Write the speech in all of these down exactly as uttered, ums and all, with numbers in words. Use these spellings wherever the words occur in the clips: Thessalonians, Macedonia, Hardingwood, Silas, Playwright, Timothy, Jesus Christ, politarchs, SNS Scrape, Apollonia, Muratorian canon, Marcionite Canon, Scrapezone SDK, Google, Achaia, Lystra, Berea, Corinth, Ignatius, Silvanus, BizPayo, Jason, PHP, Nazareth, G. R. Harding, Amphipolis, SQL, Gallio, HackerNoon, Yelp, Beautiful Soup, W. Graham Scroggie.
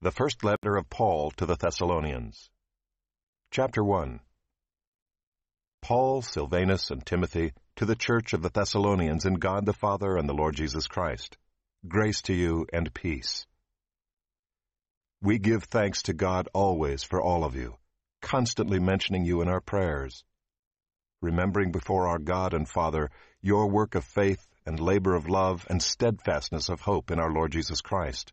The First Letter of Paul to the Thessalonians. Chapter one. Paul, Silvanus, and Timothy, to the Church of the Thessalonians in God the Father and the Lord Jesus Christ. Grace to you and peace. We give thanks to God always for all of you, constantly mentioning you in our prayers, remembering before our God and Father your work of faith and labor of love and steadfastness of hope in our Lord Jesus Christ.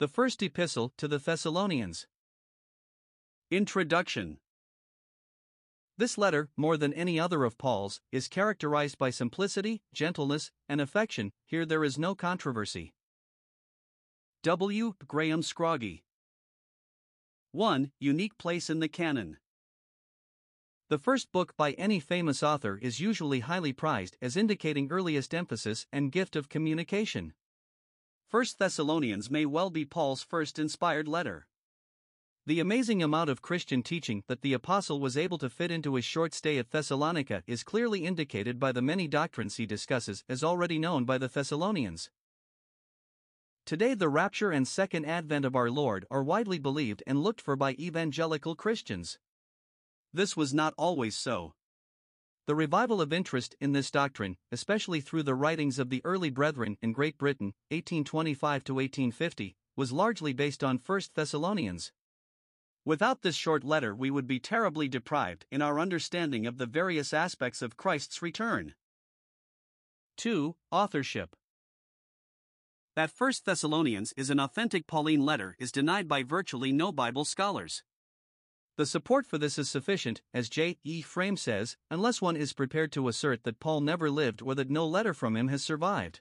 The First Epistle to the Thessalonians. Introduction. This letter, more than any other of Paul's, is characterized by simplicity, gentleness, and affection. Here there is no controversy. W. Graham Scroggie. one. Unique place in the canon. The first book by any famous author is usually highly prized as indicating earliest emphasis and gift of communication. First Thessalonians may well be Paul's first inspired letter. The amazing amount of Christian teaching that the apostle was able to fit into his short stay at Thessalonica is clearly indicated by the many doctrines he discusses as already known by the Thessalonians. Today the rapture and second advent of our Lord are widely believed and looked for by evangelical Christians. This was not always so. The revival of interest in this doctrine, especially through the writings of the early brethren in Great Britain, eighteen twenty-five to eighteen fifty, was largely based on First Thessalonians. Without this short letter we would be terribly deprived in our understanding of the various aspects of Christ's return. two. Authorship. That First Thessalonians is an authentic Pauline letter is denied by virtually no Bible scholars. The support for this is sufficient, as J. E. Frame says, unless one is prepared to assert that Paul never lived or that no letter from him has survived.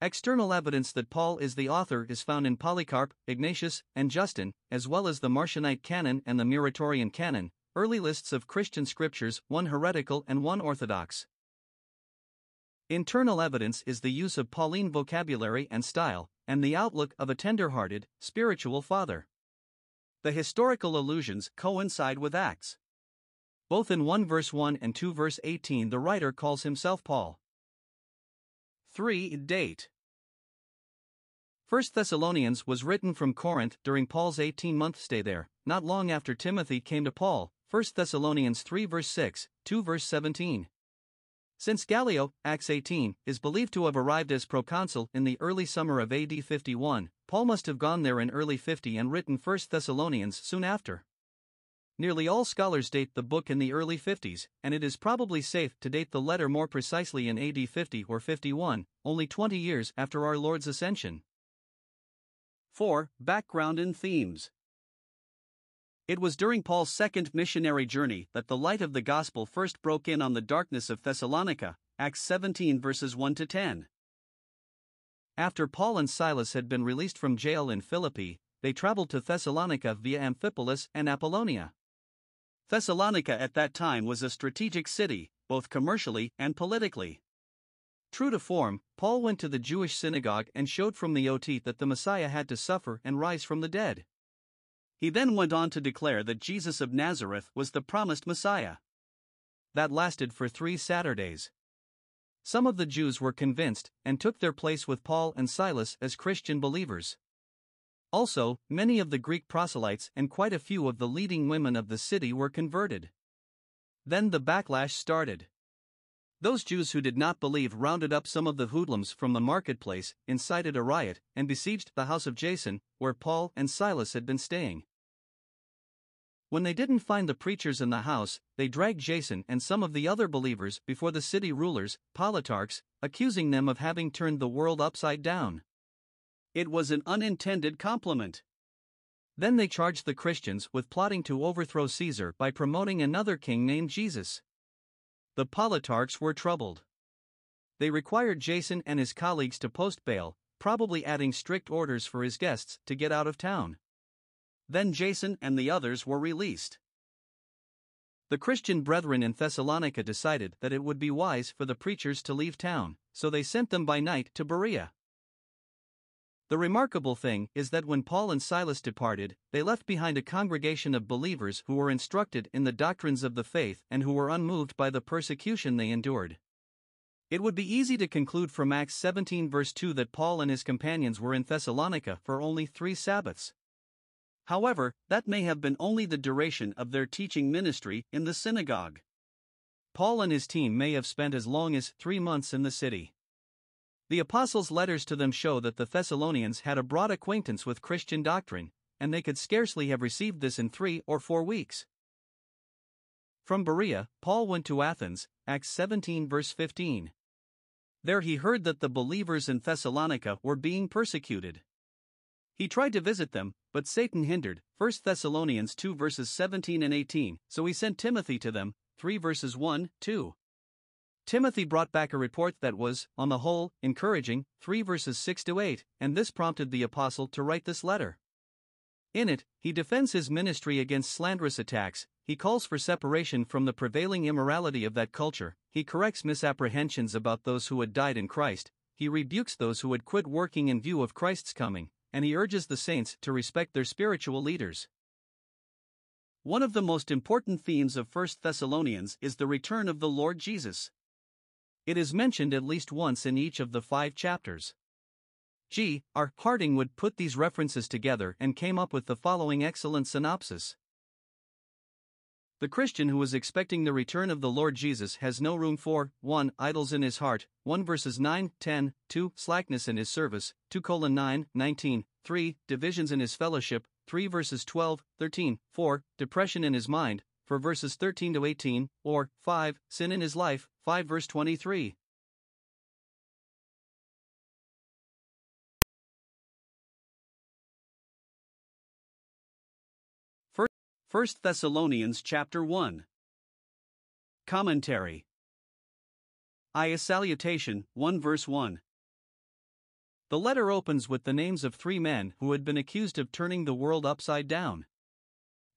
External evidence that Paul is the author is found in Polycarp, Ignatius, and Justin, as well as the Marcionite Canon and the Muratorian canon, early lists of Christian scriptures, one heretical and one orthodox. Internal evidence is the use of Pauline vocabulary and style, and the outlook of a tender-hearted, spiritual father. The historical allusions coincide with Acts. Both in one verse one and two verse eighteen the writer calls himself Paul. three. Date. First Thessalonians was written from Corinth during Paul's eighteen-month stay there, not long after Timothy came to Paul, First Thessalonians three verse six, two verse seventeen. Since Gallio, Acts eighteen, is believed to have arrived as proconsul in the early summer of A D fifty-one, Paul must have gone there in early fifty and written First Thessalonians soon after. Nearly all scholars date the book in the early fifties, and it is probably safe to date the letter more precisely in A D fifty or fifty-one, only twenty years after our Lord's ascension. four. Background and themes. It was during Paul's second missionary journey that the light of the gospel first broke in on the darkness of Thessalonica, Acts seventeen verses one to ten. After Paul and Silas had been released from jail in Philippi, they traveled to Thessalonica via Amphipolis and Apollonia. Thessalonica at that time was a strategic city, both commercially and politically. True to form, Paul went to the Jewish synagogue and showed from the O T that the Messiah had to suffer and rise from the dead. He then went on to declare that Jesus of Nazareth was the promised Messiah. That lasted for three Saturdays. Some of the Jews were convinced and took their place with Paul and Silas as Christian believers. Also, many of the Greek proselytes and quite a few of the leading women of the city were converted. Then the backlash started. Those Jews who did not believe rounded up some of the hoodlums from the marketplace, incited a riot, and besieged the house of Jason, where Paul and Silas had been staying. When they didn't find the preachers in the house, they dragged Jason and some of the other believers before the city rulers, politarchs, accusing them of having turned the world upside down. It was an unintended compliment. Then they charged the Christians with plotting to overthrow Caesar by promoting another king named Jesus. The politarchs were troubled. They required Jason and his colleagues to post bail, probably adding strict orders for his guests to get out of town. Then Jason and the others were released. The Christian brethren in Thessalonica decided that it would be wise for the preachers to leave town, so they sent them by night to Berea. The remarkable thing is that when Paul and Silas departed, they left behind a congregation of believers who were instructed in the doctrines of the faith and who were unmoved by the persecution they endured. It would be easy to conclude from Acts seventeen verse two that Paul and his companions were in Thessalonica for only three Sabbaths. However, that may have been only the duration of their teaching ministry in the synagogue. Paul and his team may have spent as long as three months in the city. The apostles' letters to them show that the Thessalonians had a broad acquaintance with Christian doctrine, and they could scarcely have received this in three or four weeks. From Berea, Paul went to Athens, Acts seventeen verse fifteen. There he heard that the believers in Thessalonica were being persecuted. He tried to visit them, but Satan hindered, First Thessalonians two verses seventeen and eighteen, so he sent Timothy to them, three verses one, two. Timothy brought back a report that was, on the whole, encouraging, three verses six to eight, and this prompted the apostle to write this letter. In it, he defends his ministry against slanderous attacks, he calls for separation from the prevailing immorality of that culture, he corrects misapprehensions about those who had died in Christ, he rebukes those who had quit working in view of Christ's coming, and he urges the saints to respect their spiritual leaders. One of the most important themes of First Thessalonians is the return of the Lord Jesus. It is mentioned at least once in each of the five chapters. G. R. Harding would put these references together and came up with the following excellent synopsis. The Christian who is expecting the return of the Lord Jesus has no room for one Idols in his heart, one verses nine, ten, two Slackness in his service, two colon nine, nineteen, three Divisions in his fellowship, three verses twelve, thirteen, four Depression in his mind, for verses thirteen to eighteen, or five Sin in his life, five verse twenty-three. First Thessalonians chapter one. Commentary. I. A Salutation, one verse one. The letter opens with the names of three men who had been accused of turning the world upside down.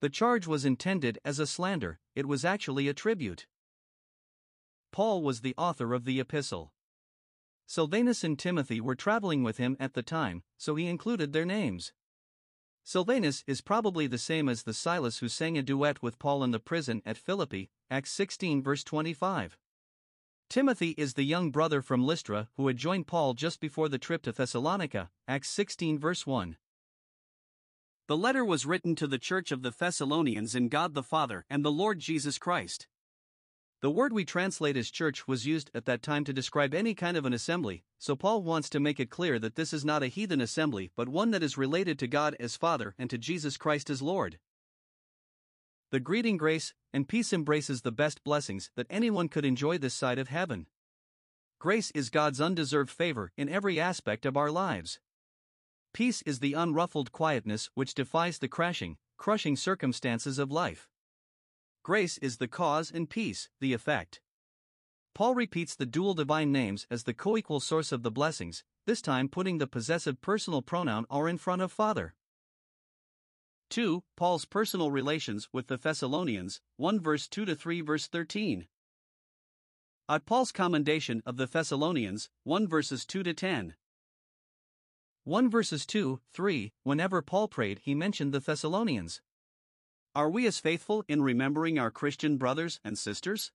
The charge was intended as a slander, it was actually a tribute. Paul was the author of the epistle. Silvanus and Timothy were traveling with him at the time, so he included their names. Silvanus is probably the same as the Silas who sang a duet with Paul in the prison at Philippi, Acts sixteen verse twenty-five. Timothy is the young brother from Lystra who had joined Paul just before the trip to Thessalonica, Acts sixteen verse one. The letter was written to the Church of the Thessalonians in God the Father and the Lord Jesus Christ. The word we translate as church was used at that time to describe any kind of an assembly, so Paul wants to make it clear that this is not a heathen assembly but one that is related to God as Father and to Jesus Christ as Lord. The greeting grace and peace embraces the best blessings that anyone could enjoy this side of heaven. Grace is God's undeserved favor in every aspect of our lives. Peace is the unruffled quietness which defies the crashing, crushing circumstances of life. Grace is the cause and peace, the effect. Paul repeats the dual divine names as the co-equal source of the blessings, this time putting the possessive personal pronoun or in front of Father. two. Paul's personal relations with the Thessalonians, one verse two to three verse thirteen. At Paul's commendation of the Thessalonians, one verses two to ten. one verses two, three, whenever Paul prayed he mentioned the Thessalonians. Are we as faithful in remembering our Christian brothers and sisters?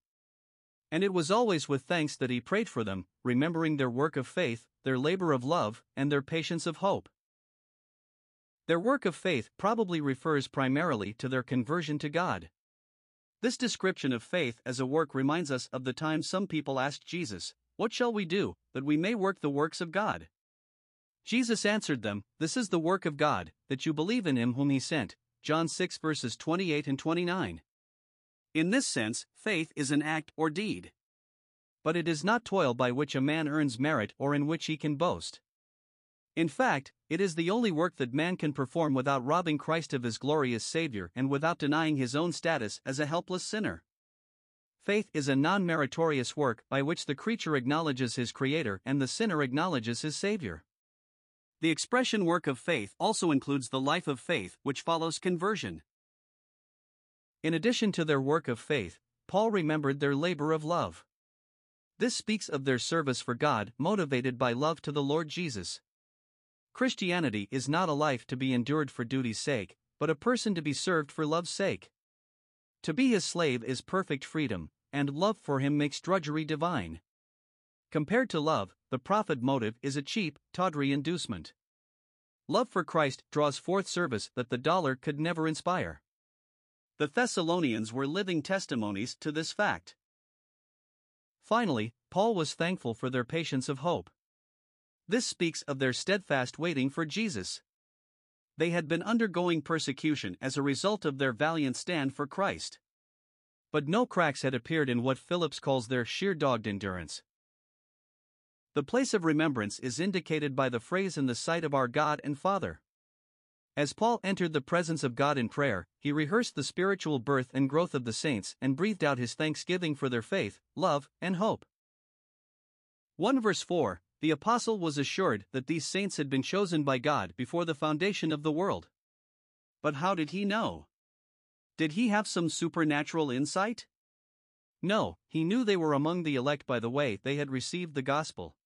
And it was always with thanks that he prayed for them, remembering their work of faith, their labor of love, and their patience of hope. Their work of faith probably refers primarily to their conversion to God. This description of faith as a work reminds us of the time some people asked Jesus, "What shall we do, that we may work the works of God?" Jesus answered them, "This is the work of God, that you believe in him whom he sent." John six verses twenty-eight and twenty-nine. In this sense, faith is an act or deed. But it is not toil by which a man earns merit or in which he can boast. In fact, it is the only work that man can perform without robbing Christ of his glory as Savior and without denying his own status as a helpless sinner. Faith is a non-meritorious work by which the creature acknowledges his Creator and the sinner acknowledges his Savior. The expression work of faith also includes the life of faith which follows conversion. In addition to their work of faith, Paul remembered their labor of love. This speaks of their service for God, motivated by love to the Lord Jesus. Christianity is not a life to be endured for duty's sake, but a person to be served for love's sake. To be his slave is perfect freedom, and love for him makes drudgery divine. Compared to love, the profit motive is a cheap, tawdry inducement. Love for Christ draws forth service that the dollar could never inspire. The Thessalonians were living testimonies to this fact. Finally, Paul was thankful for their patience of hope. This speaks of their steadfast waiting for Jesus. They had been undergoing persecution as a result of their valiant stand for Christ. But no cracks had appeared in what Phillips calls their sheer-dogged endurance. The place of remembrance is indicated by the phrase "in the sight of our God and Father." As Paul entered the presence of God in prayer, he rehearsed the spiritual birth and growth of the saints and breathed out his thanksgiving for their faith, love, and hope. one verse four, the apostle was assured that these saints had been chosen by God before the foundation of the world. But how did he know? Did he have some supernatural insight? No, he knew they were among the elect by the way they had received the gospel.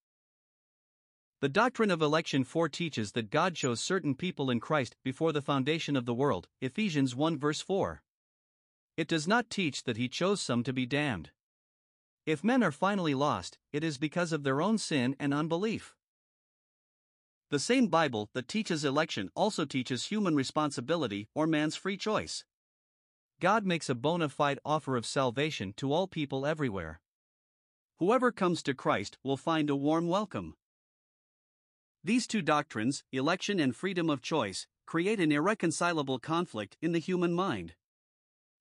The doctrine of election four teaches that God chose certain people in Christ before the foundation of the world, Ephesians one verse four. It does not teach that he chose some to be damned. If men are finally lost, it is because of their own sin and unbelief. The same Bible that teaches election also teaches human responsibility or man's free choice. God makes a bona fide offer of salvation to all people everywhere. Whoever comes to Christ will find a warm welcome. These two doctrines, election and freedom of choice, create an irreconcilable conflict in the human mind.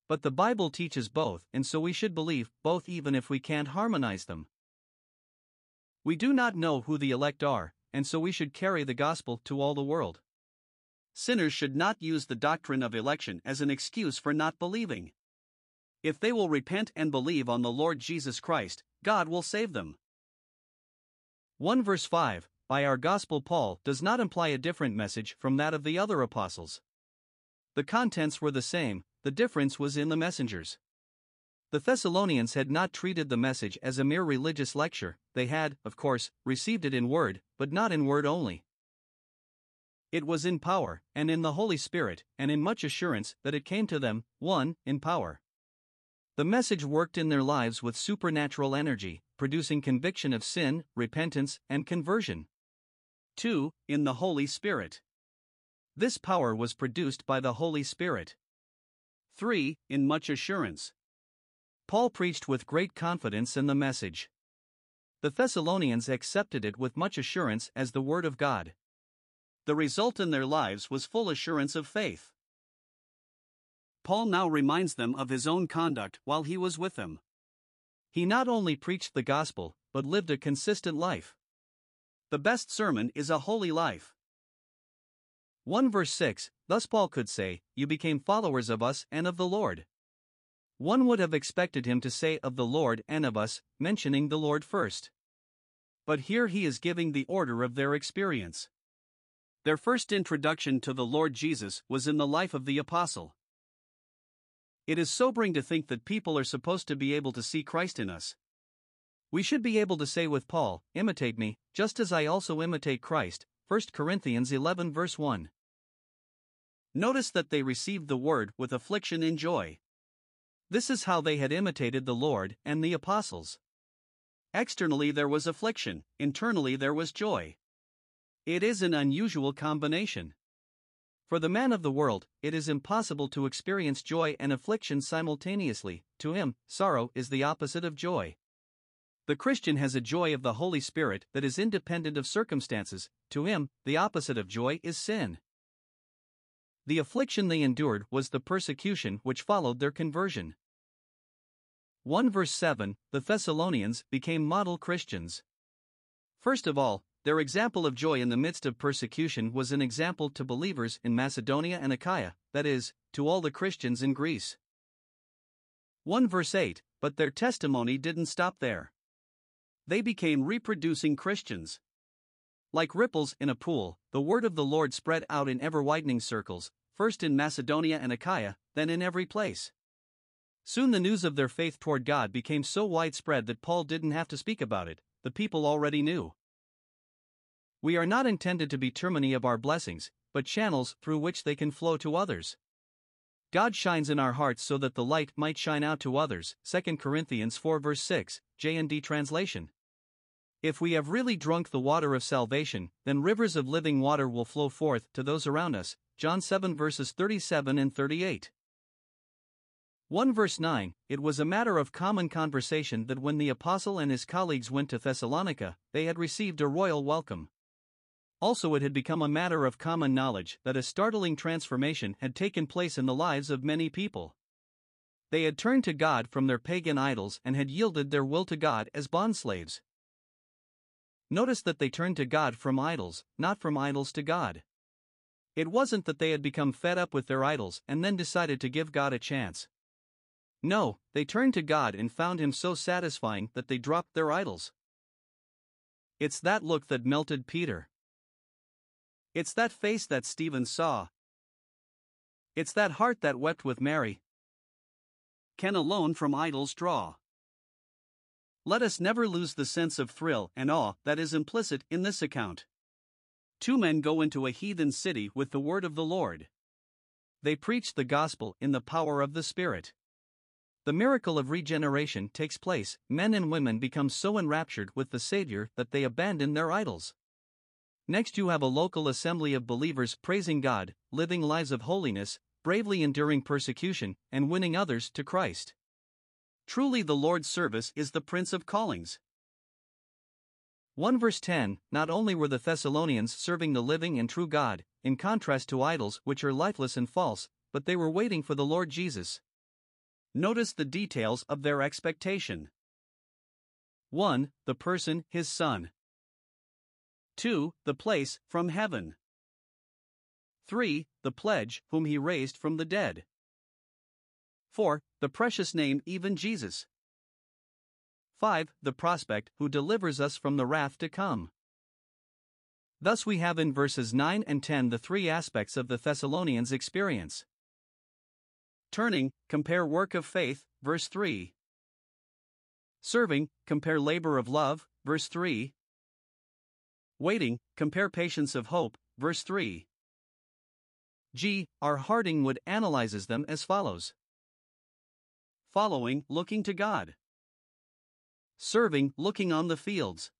But the Bible teaches both, and so we should believe both even if we can't harmonize them. We do not know who the elect are, and so we should carry the gospel to all the world. Sinners should not use the doctrine of election as an excuse for not believing. If they will repent and believe on the Lord Jesus Christ, God will save them. one verse five. By our gospel, Paul does not imply a different message from that of the other apostles. The contents were the same, the difference was in the messengers. The Thessalonians had not treated the message as a mere religious lecture, they had, of course, received it in word, but not in word only. It was in power, and in the Holy Spirit, and in much assurance that it came to them, one, in power. The message worked in their lives with supernatural energy, producing conviction of sin, repentance, and conversion. two. In the Holy Spirit. This power was produced by the Holy Spirit. three. In much assurance. Paul preached with great confidence in the message. The Thessalonians accepted it with much assurance as the Word of God. The result in their lives was full assurance of faith. Paul now reminds them of his own conduct while he was with them. He not only preached the gospel, but lived a consistent life. The best sermon is a holy life. one verse six, thus Paul could say, "You became followers of us and of the Lord." One would have expected him to say "of the Lord and of us," mentioning the Lord first. But here he is giving the order of their experience. Their first introduction to the Lord Jesus was in the life of the apostle. It is sobering to think that people are supposed to be able to see Christ in us. We should be able to say with Paul, "Imitate me, just as I also imitate Christ," First Corinthians eleven verse one. Notice that they received the word with affliction and joy. This is how they had imitated the Lord and the apostles. Externally there was affliction, internally there was joy. It is an unusual combination. For the man of the world, it is impossible to experience joy and affliction simultaneously. To him, sorrow is the opposite of joy. The Christian has a joy of the Holy Spirit that is independent of circumstances. To him, the opposite of joy is sin. The affliction they endured was the persecution which followed their conversion. one verse seven, the Thessalonians became model Christians. First of all, their example of joy in the midst of persecution was an example to believers in Macedonia and Achaia, that is, to all the Christians in Greece. one verse eight, but their testimony didn't stop there. They became reproducing Christians. Like ripples in a pool, the word of the Lord spread out in ever-widening circles, first in Macedonia and Achaia, then in every place. Soon the news of their faith toward God became so widespread that Paul didn't have to speak about it, the people already knew. We are not intended to be termini of our blessings, but channels through which they can flow to others. God shines in our hearts so that the light might shine out to others, Second Corinthians four verse six, J and D translation. If we have really drunk the water of salvation, then rivers of living water will flow forth to those around us, John seven verses thirty-seven and thirty-eight. one verse nine, it was a matter of common conversation that when the apostle and his colleagues went to Thessalonica, they had received a royal welcome. Also, it had become a matter of common knowledge that a startling transformation had taken place in the lives of many people. They had turned to God from their pagan idols and had yielded their will to God as bondslaves. Notice that they turned to God from idols, not from idols to God. It wasn't that they had become fed up with their idols and then decided to give God a chance. No, they turned to God and found Him so satisfying that they dropped their idols. It's that look that melted Peter. It's that face that Stephen saw. It's that heart that wept with Mary. Can alone from idols draw. Let us never lose the sense of thrill and awe that is implicit in this account. Two men go into a heathen city with the word of the Lord. They preach the gospel in the power of the Spirit. The miracle of regeneration takes place. Men and women become so enraptured with the Savior that they abandon their idols. Next, you have a local assembly of believers praising God, living lives of holiness, bravely enduring persecution, and winning others to Christ. Truly, the Lord's service is the Prince of Callings. one verse ten, not only were the Thessalonians serving the living and true God, in contrast to idols which are lifeless and false, but they were waiting for the Lord Jesus. Notice the details of their expectation. one. The person, His Son. two. The place, from heaven. three. The pledge, whom He raised from the dead. four. The precious name, even Jesus. five. The prospect, who delivers us from the wrath to come. Thus we have in verses nine and ten the three aspects of the Thessalonians' experience. Turning, compare work of faith, verse three. Serving, compare labor of love, verse three. Waiting, compare patience of hope, verse three. G. R. Hardingwood analyzes them as follows. Following, looking to God. Serving, looking on the fields.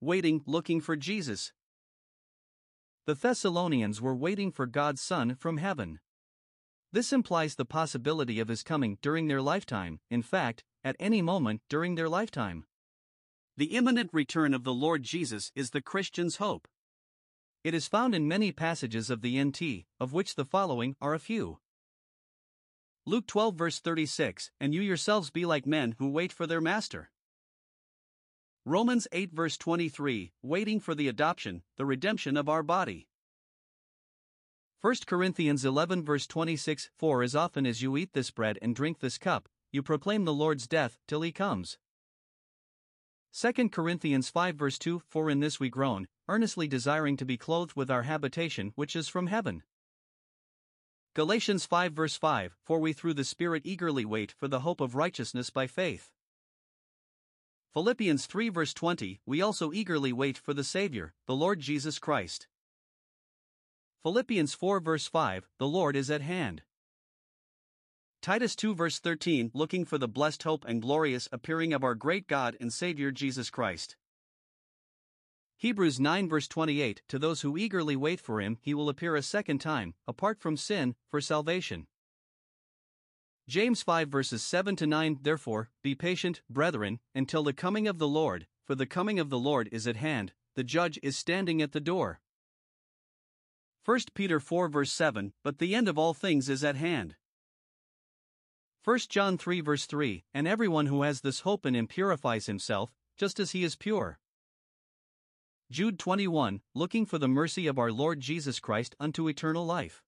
Waiting, looking for Jesus. The Thessalonians were waiting for God's Son from heaven. This implies the possibility of His coming during their lifetime, in fact, at any moment during their lifetime. The imminent return of the Lord Jesus is the Christian's hope. It is found in many passages of the N T, of which the following are a few. Luke twelve verse thirty-six, and you yourselves be like men who wait for their master. Romans eight verse twenty-three, waiting for the adoption, the redemption of our body. First Corinthians eleven verse twenty-six, for as often as you eat this bread and drink this cup, you proclaim the Lord's death till He comes. Second Corinthians five verse two, for in this we groan, earnestly desiring to be clothed with our habitation which is from heaven. Galatians five verse five, for we through the Spirit eagerly wait for the hope of righteousness by faith. Philippians three verse twenty, we also eagerly wait for the Savior, the Lord Jesus Christ. Philippians four verse five, the Lord is at hand. Titus two verse thirteen, looking for the blessed hope and glorious appearing of our great God and Savior Jesus Christ. Hebrews nine verse twenty-eight, to those who eagerly wait for him he will appear a second time, apart from sin, for salvation. James five verses seven to nine, therefore, be patient, brethren, until the coming of the Lord, for the coming of the Lord is at hand, the judge is standing at the door. First Peter four verse seven, but the end of all things is at hand. First John three verse three, and everyone who has this hope in him purifies himself, just as he is pure. Jude twenty-one, looking for the mercy of our Lord Jesus Christ unto eternal life.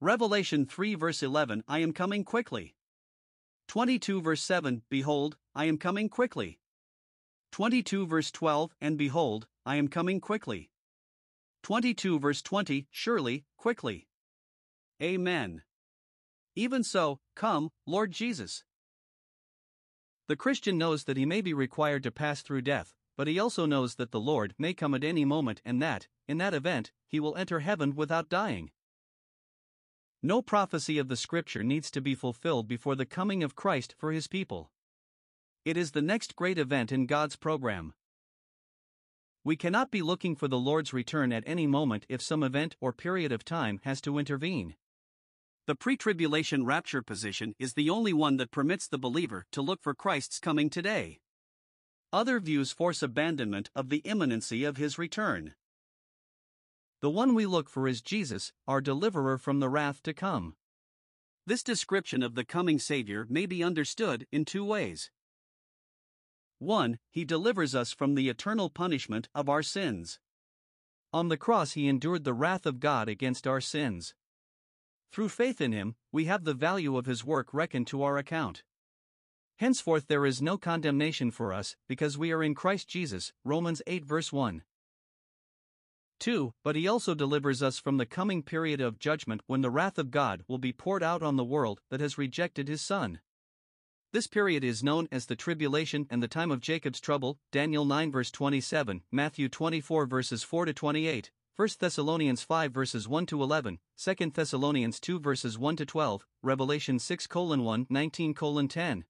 Revelation three verse eleven, I am coming quickly. twenty-two verse seven, behold, I am coming quickly. twenty-two verse twelve, and behold, I am coming quickly. twenty-two verse twenty, surely, quickly. Amen. Even so, come, Lord Jesus. The Christian knows that he may be required to pass through death, but he also knows that the Lord may come at any moment and that, in that event, he will enter heaven without dying. No prophecy of the Scripture needs to be fulfilled before the coming of Christ for his people. It is the next great event in God's program. We cannot be looking for the Lord's return at any moment if some event or period of time has to intervene. The pre-tribulation rapture position is the only one that permits the believer to look for Christ's coming today. Other views force abandonment of the imminency of his return. The one we look for is Jesus, our deliverer from the wrath to come. This description of the coming Savior may be understood in two ways. one. He delivers us from the eternal punishment of our sins. On the cross he endured the wrath of God against our sins. Through faith in him, we have the value of his work reckoned to our account. Henceforth there is no condemnation for us, because we are in Christ Jesus, Romans eight verse one. two. But he also delivers us from the coming period of judgment when the wrath of God will be poured out on the world that has rejected his Son. This period is known as the tribulation and the time of Jacob's trouble, Daniel nine verse twenty-seven, Matthew twenty-four verses four to twenty-eight, First Thessalonians five verses one to eleven, Second Thessalonians two verses one to twelve, Revelation six colon one, nineteen colon ten.